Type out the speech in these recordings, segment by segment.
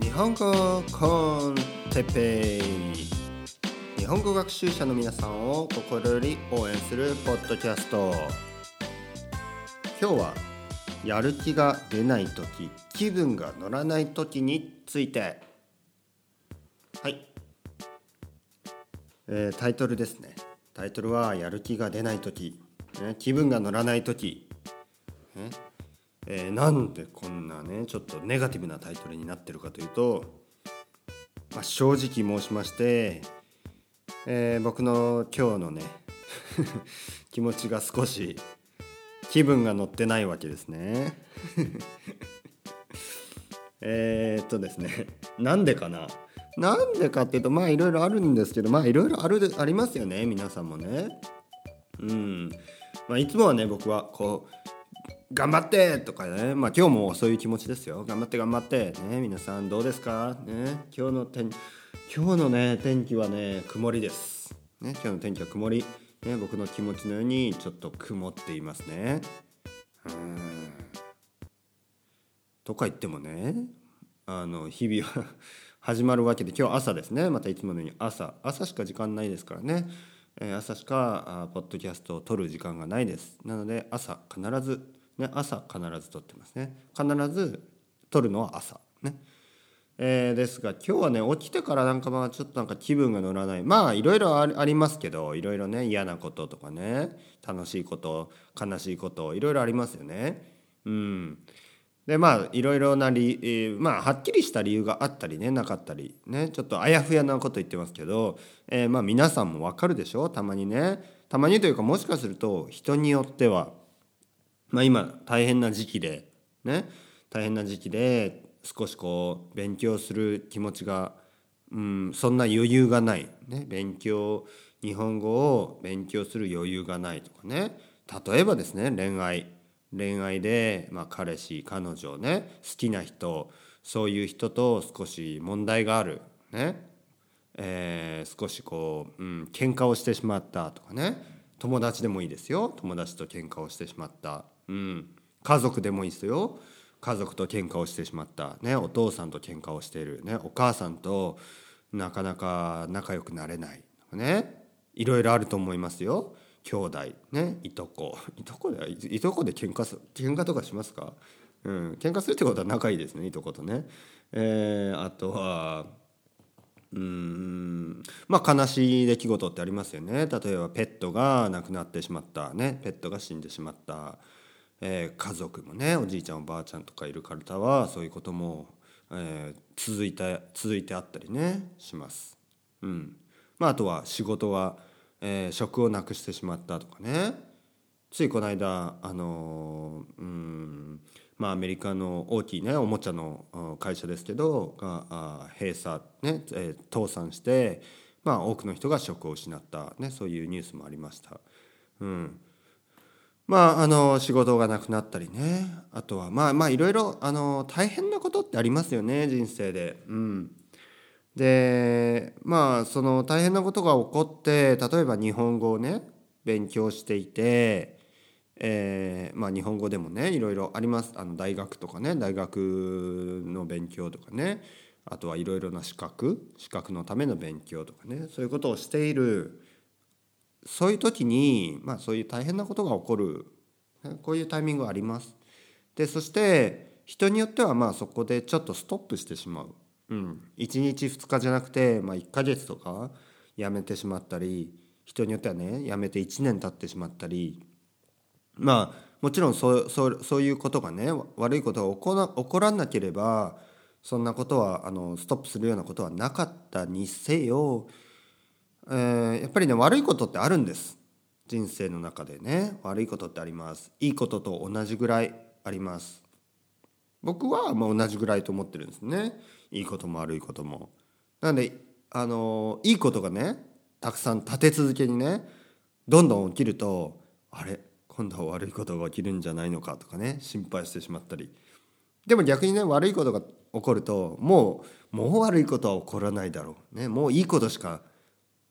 日本語コンテッペイ、日本語学習者の皆さんを心より応援するポッドキャスト。今日はやる気が出ないとき、気分が乗らないときについて。はい、タイトルですね。タイトルはやる気が出ないとき、気分が乗らないとき、なんでこんなちょっとネガティブなタイトルになってるかというと、正直申しまして、僕の今日の気持ちが少し気分が乗ってないわけですね。ですね、なんでかっていうと、いろいろあるんですけど、いろいろありますよね、皆さんもね。いつもは僕はこう頑張ってとか今日もそういう気持ちですよ。頑張って皆さんどうですか今日の天気は曇りです今日の天気は曇り僕の気持ちのようにちょっと曇っていますね。とか言っても日々は始まるわけで、今日朝ですね。またいつものように朝しか時間ないですからね。朝しかポッドキャストを撮る時間がないです。なので朝必ず撮ってますね。必ず撮るのは朝ですが、今日は起きてからちょっと気分が乗らない。いろいろありますけど、いろいろ嫌なこととか楽しいこと悲しいこといろいろありますよね。でいろいろなはっきりした理由があったりなかったりちょっとあやふやなこと言ってますけど、皆さんもわかるでしょ。たまにというか、もしかすると人によっては今大変な時期で少し勉強する気持ちが、そんな余裕がない日本語を勉強する余裕がないとか例えばですね、恋愛で、彼氏彼女好きな人、そういう人と少し問題がある少し喧嘩をしてしまったとか友達でもいいですよ。友達と喧嘩をしてしまった、家族でもいいですよ。家族と喧嘩をしてしまった、お父さんと喧嘩をしている、お母さんとなかなか仲良くなれない、いろいろあると思いますよ。兄弟、いとこで喧嘩とかしますか？喧嘩するってことは仲いいですね、いとことあとは悲しい出来事ってありますよね。例えばペットが亡くなってしまったペットが死んでしまった、家族もおじいちゃんおばあちゃんとかいる方はそういうことも、続いてあったりします。あとは仕事は、職をなくしてしまったとかついこの間アメリカの大きいおもちゃの会社ですけどが閉鎖倒産して多くの人が職を失ったそういうニュースもありました。仕事がなくなったりあとはいろいろ大変なことってありますよね、人生で。でその大変なことが起こって、例えば日本語を勉強していて。日本語でもいろいろあります。大学とか大学の勉強とかあとはいろいろな資格のための勉強とかそういうことをしている。そういう時に、そういう大変なことが起こる、こういうタイミングがあります。でそして人によってはそこでちょっとストップしてしまう、1日2日じゃなくて、1ヶ月とかやめてしまったり、人によってはやめて1年経ってしまったり、もちろんそういうことが悪いことが起こらなければそんなことはストップするようなことはなかったにせよ、やっぱり悪いことってあるんです。人生の中で悪いことってあります。いいことと同じぐらいあります。僕は同じぐらいと思ってるんですいいことも悪いことも。なのでいいことがたくさん立て続けにどんどん起きると、あれ今度は悪いことが起きるんじゃないのかとか心配してしまったり。でも逆に悪いことが起こるともう悪いことは起こらないだろうもういいことしか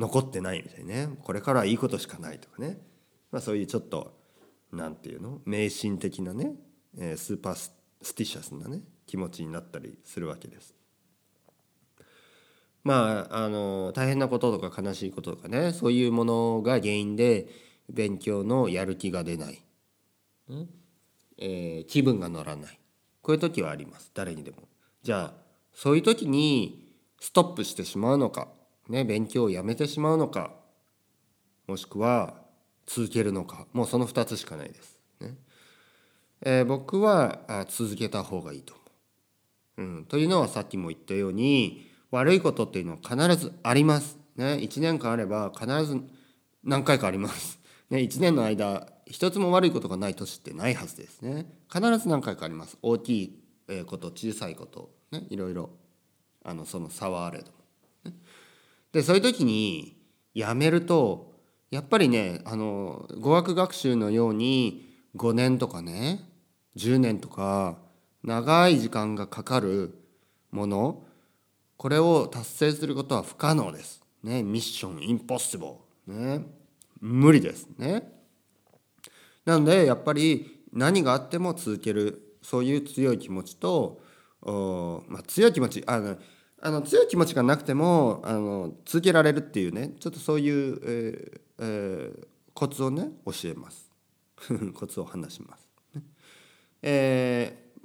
残ってないみたいなこれからはいいことしかないとかそういうちょっと迷信的なスーパースティシャスな気持ちになったりするわけです。まあ、大変なこととか悲しいこととかね、そういうものが原因で勉強のやる気が出ない、気分が乗らない、こういう時はあります。誰にでも。じゃあそういう時にストップしてしまうのか、ね、勉強をやめてしまうのか、もしくは続けるのか、もうその2つしかないです、ね。僕は続けた方がいいと思う、というのはさっきも言ったように悪いことっていうのは必ずあります、ね、1年間あれば必ず何回かあります、ね、1年の間一つも悪いことがない年ってないはずですね。必ず何回かあります。大きいこと小さいこと、ね、いろいろその差はあれども、ね、でそういう時にやめるとやっぱりね語学学習のように5年とかね10年とか長い時間がかかるもの、これを達成することは不可能です、ね、ミッションインポッシブル、ね、無理ですね。なのでやっぱり何があっても続ける、そういう強い気持ちと、強い気持ち強い気持ちがなくても続けられるっていうね、ちょっとそういう、コツをね教えますコツを話します、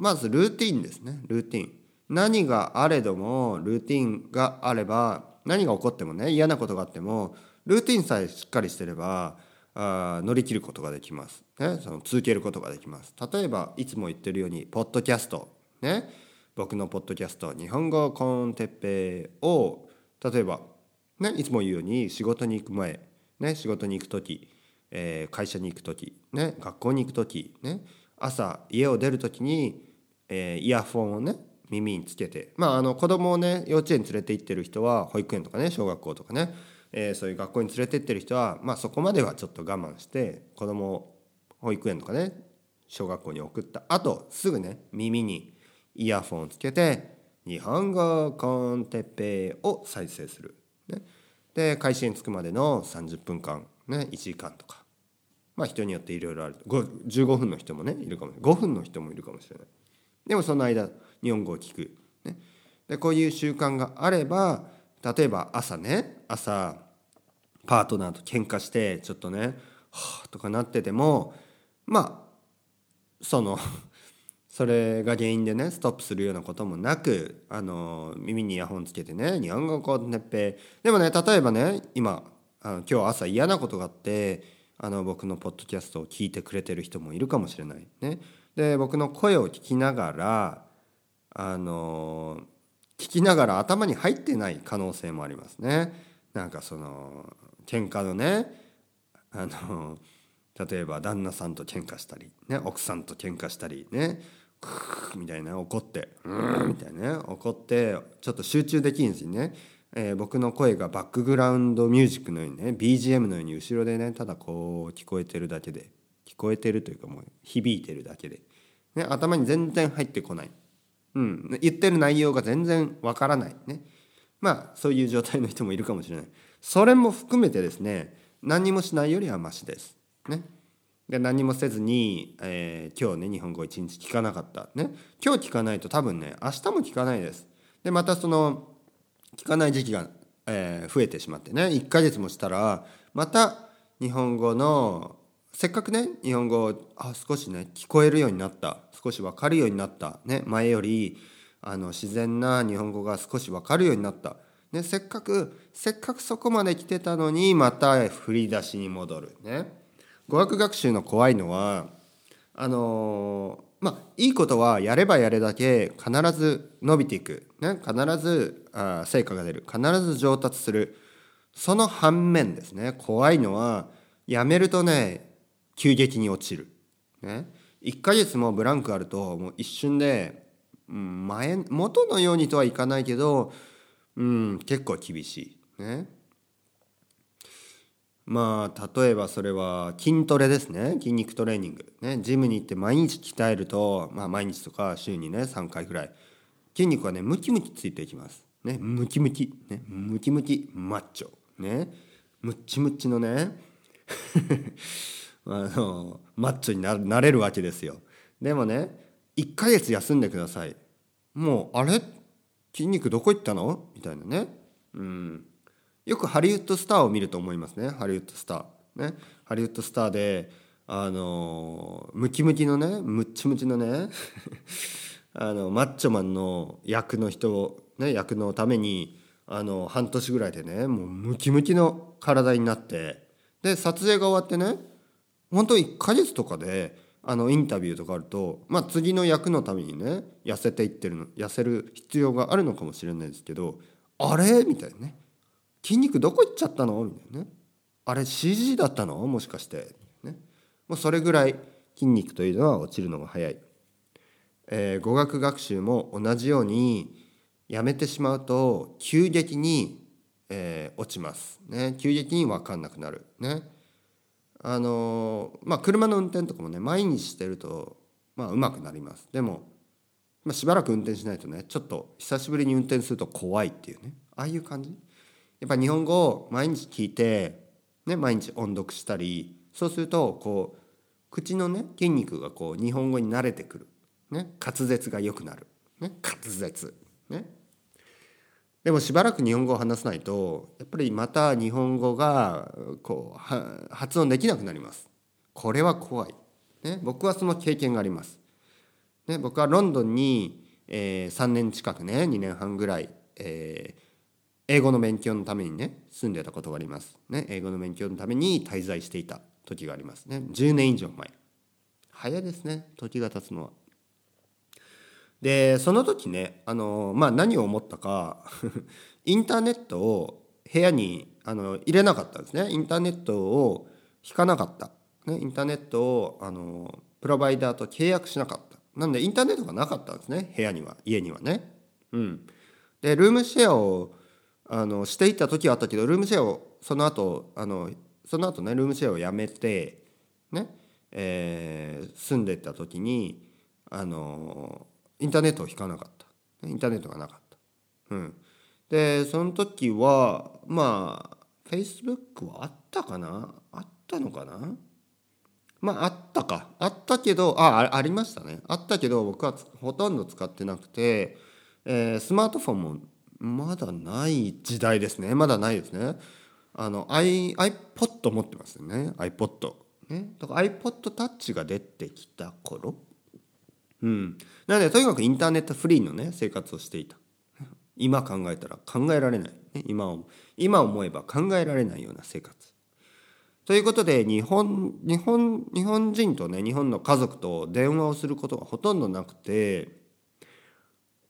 まずルーティンですね。ルーティン、何があれどもルーティンがあれば、何が起こってもね、嫌なことがあってもルーティンさえしっかりしてれば乗り切ることができます、ね、続けることができます。例えばいつも言ってるようにポッドキャスト、ね、僕のポッドキャスト日本語コンテッペイを例えば、ね、いつも言うように仕事に行く前、ね、仕事に行くとき、会社に行くとき、ね、学校に行くとき、ね、朝家を出るときに、イヤフォンをね耳につけて、子供をね幼稚園連れて行ってる人は保育園とかね小学校とかね、そういう学校に連れてってる人は、そこまではちょっと我慢して子供を保育園とかね小学校に送った後すぐね耳にイヤフォンをつけて日本語コンテッペイを再生する、ね、で会社に着くまでの30分間、ね、1時間とか、人によっていろいろある。15分の人もねいるかもしれない、5分の人もいるかもしれない。でもその間日本語を聞く、ね、でこういう習慣があれば、例えば朝パートナーと喧嘩してちょっとねはぁとかなってても、それが原因でねストップするようなこともなく、耳にイヤホンつけてね日本語コンテッペイ。でもね例えばね今日朝嫌なことがあって僕のポッドキャストを聞いてくれてる人もいるかもしれないね。で僕の声を聞きながら頭に入ってない可能性もありますね。喧嘩のね例えば旦那さんと喧嘩したり、ね、奥さんと喧嘩したりね、クーみたいな怒ってみたいな、怒ってちょっと集中できんしね、僕の声がバックグラウンドミュージックのようにね BGM のように後ろでねただこう聞こえてるだけで、聞こえてるというかもう響いてるだけで、ね、頭に全然入ってこない、言ってる内容が全然わからないね。そういう状態の人もいるかもしれない。それも含めてですね、何もしないよりはマシです、ね、で何もせずに、今日ね日本語一日聞かなかった、ね、今日聞かないと多分ね明日も聞かないです。でまた聞かない時期が、増えてしまってね、1ヶ月もしたらまた日本語のせっかくね日本語を少しね聞こえるようになった、少し分かるようになった、ね、前より自然な日本語が少し分かるようになった、ね、せっかくそこまで来てたのにまた振り出しに戻る、ね、語学学習の怖いのはいいことはやればやるだけ必ず伸びていく、ね、必ず成果が出る、必ず上達する。その反面ですね、怖いのはやめるとね急激に落ちる、ね、1ヶ月もブランクあるともう一瞬で元のようにとはいかないけど、結構厳しい、ね、例えばそれは筋トレですね。筋肉トレーニング、ね、ジムに行って毎日鍛えると、毎日とか週にね3回ぐらい筋肉はねムキムキついていきます、ね、ムキムキ、ね、ムキムキマッチョ、ね、ムッチムッチのねマッチョになれるわけですよ。でもね1ヶ月休んでください。もうあれ筋肉どこ行ったのみたいなね、うん、よくハリウッドスターを見ると思いますね。ハリウッドスター、ね、ハリウッドスターでムキムキのねムッチムチのねマッチョマンの役の人、ね、役のために半年ぐらいでねもうムキムキの体になって、で撮影が終わってね本当1ヶ月とかでインタビューとかあると、まあ、次の役のためにね痩せていってるの、痩せる必要があるのかもしれないですけど、あれみたいなね、筋肉どこ行っちゃったのみたいなね、あれ CG だったのもしかして、ね、もうそれぐらい筋肉というのは落ちるのが早い。語学学習も同じようにやめてしまうと急激に、落ちます、ね、急激に分かんなくなるね。まあ、車の運転とかもね毎日してると、まあ、うまくなります。でも、まあ、しばらく運転しないとねちょっと久しぶりに運転すると怖いっていうね、ああいう感じ。やっぱ日本語を毎日聞いて、ね、毎日音読したり、そうするとこう口のね筋肉がこう日本語に慣れてくる、ね、滑舌が良くなる、ね、滑舌、ね、でもしばらく日本語を話さないとやっぱりまた日本語がこう発音できなくなります。これは怖い、ね、僕はその経験があります、ね、僕はロンドンに、3年近くね2年半ぐらい、英語の勉強のためにね住んでたことがあります、ね、英語の勉強のために滞在していた時がありますね。10年以上前、早いですね時が経つのは。でその時ねまあ、何を思ったかインターネットを部屋に入れなかったんですね。インターネットを引かなかった、ね、インターネットをプロバイダーと契約しなかった。なんでインターネットがなかったんですね、部屋には、家にはね、うん、でルームシェアをしていた時はあったけど、ルームシェアをその後その後ねルームシェアをやめてね、住んでた時にインターネットを引かなかった。インターネットがなかった。うん。で、その時は、まあ、Facebook はあったかな？あったのかな？まあ、あったか。あったけど、ありましたね。あったけど、僕はほとんど使ってなくて、スマートフォンもまだない時代ですね。まだないですね。iPod 持ってますよね。iPod。ね。だから iPod Touch が出てきた頃。うん、なのでとにかくインターネットフリーのね生活をしていた。今考えたら考えられない、ね、今思えば考えられないような生活ということで、日本人とね日本の家族と電話をすることがほとんどなくて、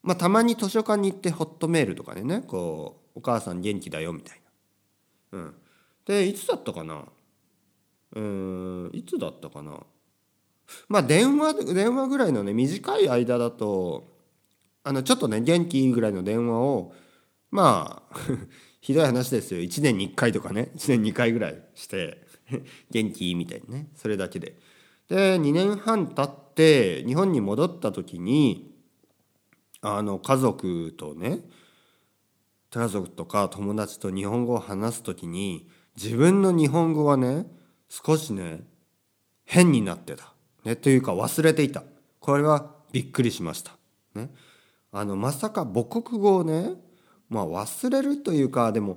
まあ、たまに図書館に行ってホットメールとかでねこうお母さん元気だよみたいな、うん、でいつだったかな、いつだったかな、まあ、電話ぐらいのね短い間だとちょっとね元気いいぐらいの電話をまあひどい話ですよ1年に1回とかね1年に2回ぐらいして元気いいみたいにね、それだけで。で2年半経って日本に戻った時に家族とか友達と日本語を話す時に自分の日本語はね少しね変になってた、ね、というか忘れていた。これはびっくりしました、ね、まさか母国語をね、まあ、忘れるというか、でも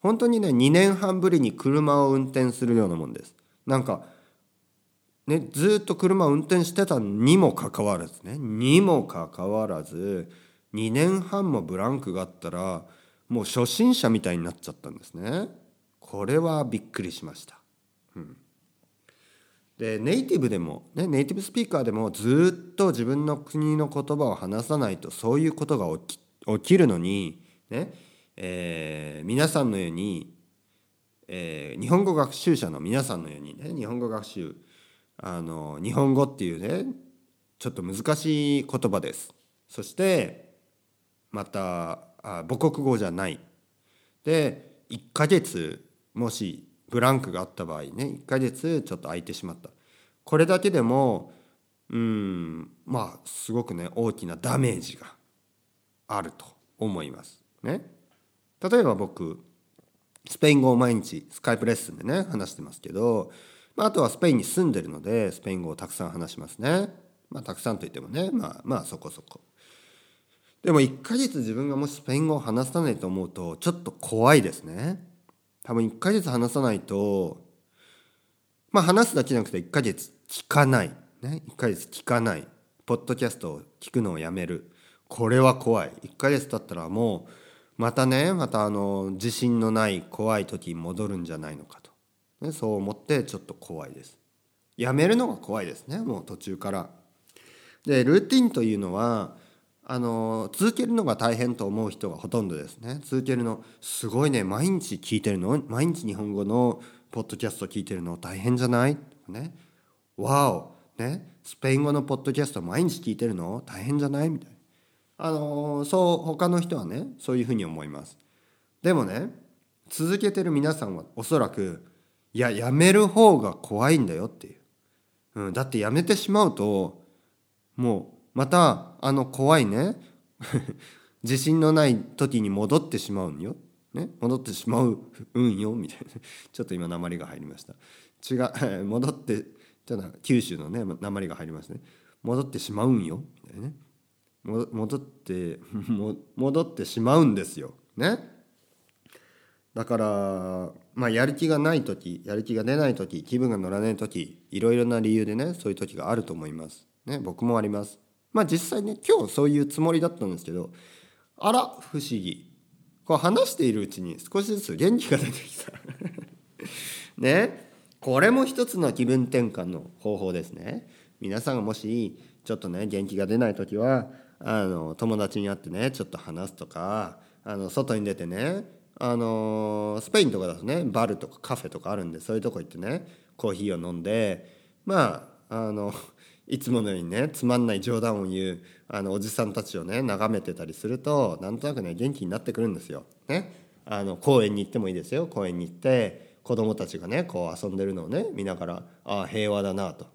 本当にね2年半ぶりに車を運転するようなもんです。なんか、ね、ずっと車を運転してたにもかかわらずね2年半もブランクがあったらもう初心者みたいになっちゃったんですね。これはびっくりしました、うん。でネイティブでも、ね、ネイティブスピーカーでもずっと自分の国の言葉を話さないとそういうことが起きるのに、ね、皆さんのように、日本語学習者の皆さんのようにね日本語学習日本語っていうねちょっと難しい言葉です。そしてまた母国語じゃないで1ヶ月もしブランクがあった場合ね1ヶ月ちょっと空いてしまった、これだけでもまあすごくね大きなダメージがあると思いますね。例えば僕スペイン語を毎日スカイプレッスンでね話してますけど、まあ、あとはスペインに住んでるのでスペイン語をたくさん話しますね。まあたくさんといってもねまあそこそこでも1ヶ月自分がもしスペイン語を話さないと思うとちょっと怖いですね。多分1ヶ月話さないと、話すだけじゃなくて1ヶ月聞かない、ね、1ヶ月聞かないポッドキャストを聞くのをやめる、これは怖い。1ヶ月経ったらもうまた自信のない怖い時に戻るんじゃないのかと、ね、そう思ってちょっと怖いです。やめるのが怖いですね、もう途中から。でルーティンというのは続けるのが大変と思う人がほとんどですね。続けるのすごいね、毎日聞いてるの、毎日日本語のポッドキャスト聞いてるの大変じゃないね、わおね、スペイン語のポッドキャスト毎日聞いてるの大変じゃないみたいな、そう他の人はねそういうふうに思います。でもね、続けてる皆さんはおそらくやめる方が怖いんだよっていう、だってやめてしまうともうまた怖いね自信のない時に戻ってしまうんよ、ね、戻ってしまうんよみたいなちょっと今訛りが入りました。違う戻ってちょっと九州のね訛りが入りますね。戻ってしまうんよみたいなね、戻ってしまうんですよね。だからやる気がない時、やる気が出ない時、気分が乗らない時、いろいろな理由でねそういう時があると思いますね。僕もあります。実際ね今日そういうつもりだったんですけど、あら不思議、こう話しているうちに少しずつ元気が出てきたね。これも一つの気分転換の方法ですね。皆さんがもしちょっとね元気が出ない時は友達に会ってねちょっと話すとか、外に出てねスペインとかだとねバルとかカフェとかあるんで、そういうとこ行ってねコーヒーを飲んで、いつものようにねつまんない冗談を言うおじさんたちをね眺めてたりすると、なんとなくね元気になってくるんですよ、ね、公園に行ってもいいですよ。公園に行って子供たちがねこう遊んでるのをね見ながら、あ平和だなと、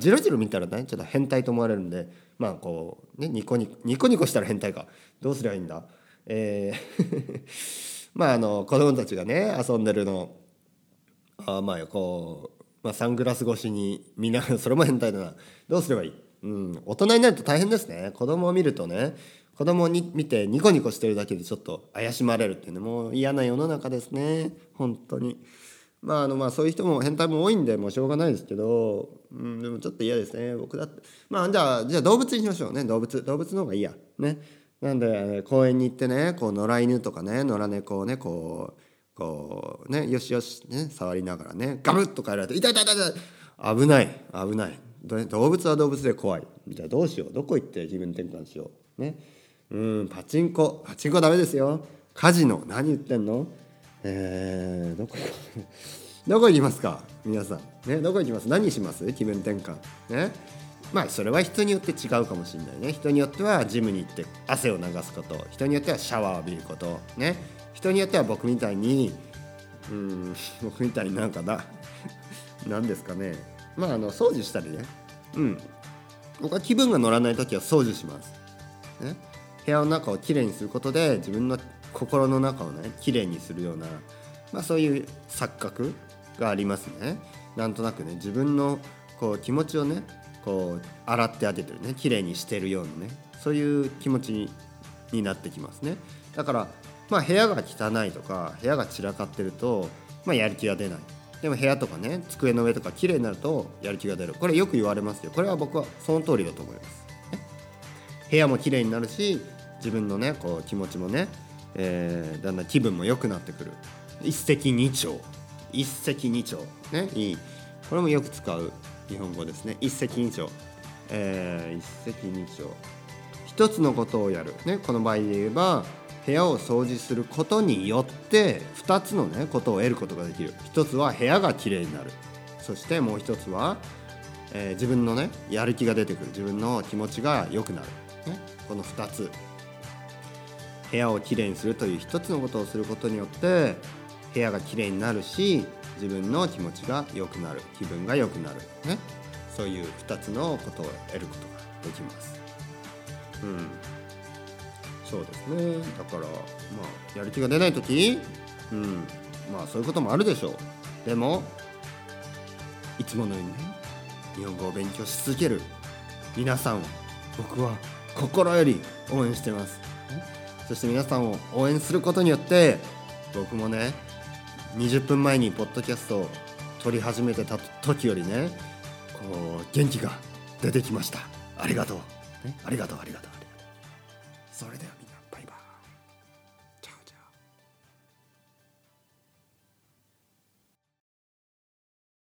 じろじろ見たらねちょっと変態と思われるんで、こうねニコニコしたら変態か、どうすりゃいいんだ、子供たちがね遊んでるのサングラス越しにみんなそれも変態だな、どうすればいい、大人になると大変ですね。子供を見るとね、子供を見てニコニコしてるだけでちょっと怪しまれるっていうね、もう嫌な世の中ですね本当に。そういう人も変態も多いんでもうしょうがないですけど、でもちょっと嫌ですね僕だって。じゃあ動物にしましょうね。動物の方がいいやね。なんで公園に行ってねこう野良犬とかね野良猫をねこうねよしよしね触りながらねガブッと帰られて痛い危ない動物は動物で怖い。じゃあどうしよう、どこ行って気分転換しようね。パチンコダメですよ。カジノ、何言ってんの、どこ行きますか皆さんね、どこ行きます、何します気分転換ね。それは人によって違うかもしれないね。人によってはジムに行って汗を流すこと、人によってはシャワーを浴びることね、人によっては僕みたいになんかだなんですかね、掃除したりね、僕は気分が乗らない時は掃除します、ね、部屋の中をきれいにすることで自分の心の中をねきれいにするような、そういう錯覚がありますね。なんとなくね自分のこう気持ちをねこう洗ってあげてるね、きれいにしてるようなね、そういう気持ちになってきますね。だから部屋が汚いとか部屋が散らかってると、やる気が出ない。でも部屋とかね机の上とかきれいになるとやる気が出る。これよく言われますよ。これは僕はその通りだと思います、ね、部屋もきれいになるし自分のねこう気持ちもね、だんだん気分も良くなってくる。一石二鳥ね、いい、これもよく使う日本語ですね。一石二鳥、一つのことをやる、ね、この場合で言えば部屋を掃除することによって2つのねことを得ることができる。一つは部屋がきれいになる、そしてもう一つは、自分のねやる気が出てくる、自分の気持ちが良くなる、ね、この2つ、部屋をきれいにするという一つのことをすることによって部屋がきれいになるし自分の気持ちが良くなる、気分が良くなる、ね、そういう2つのことを得ることができます、そうですね。だからやる気が出ないとき、そういうこともあるでしょう。でもいつものようにね日本語を勉強し続ける皆さんを僕は心より応援しています。そして皆さんを応援することによって僕もね、20分前にポッドキャストを撮り始めてた時よりね、こう元気が出てきました。ありがとう、ありがとう、ありがとう。それでは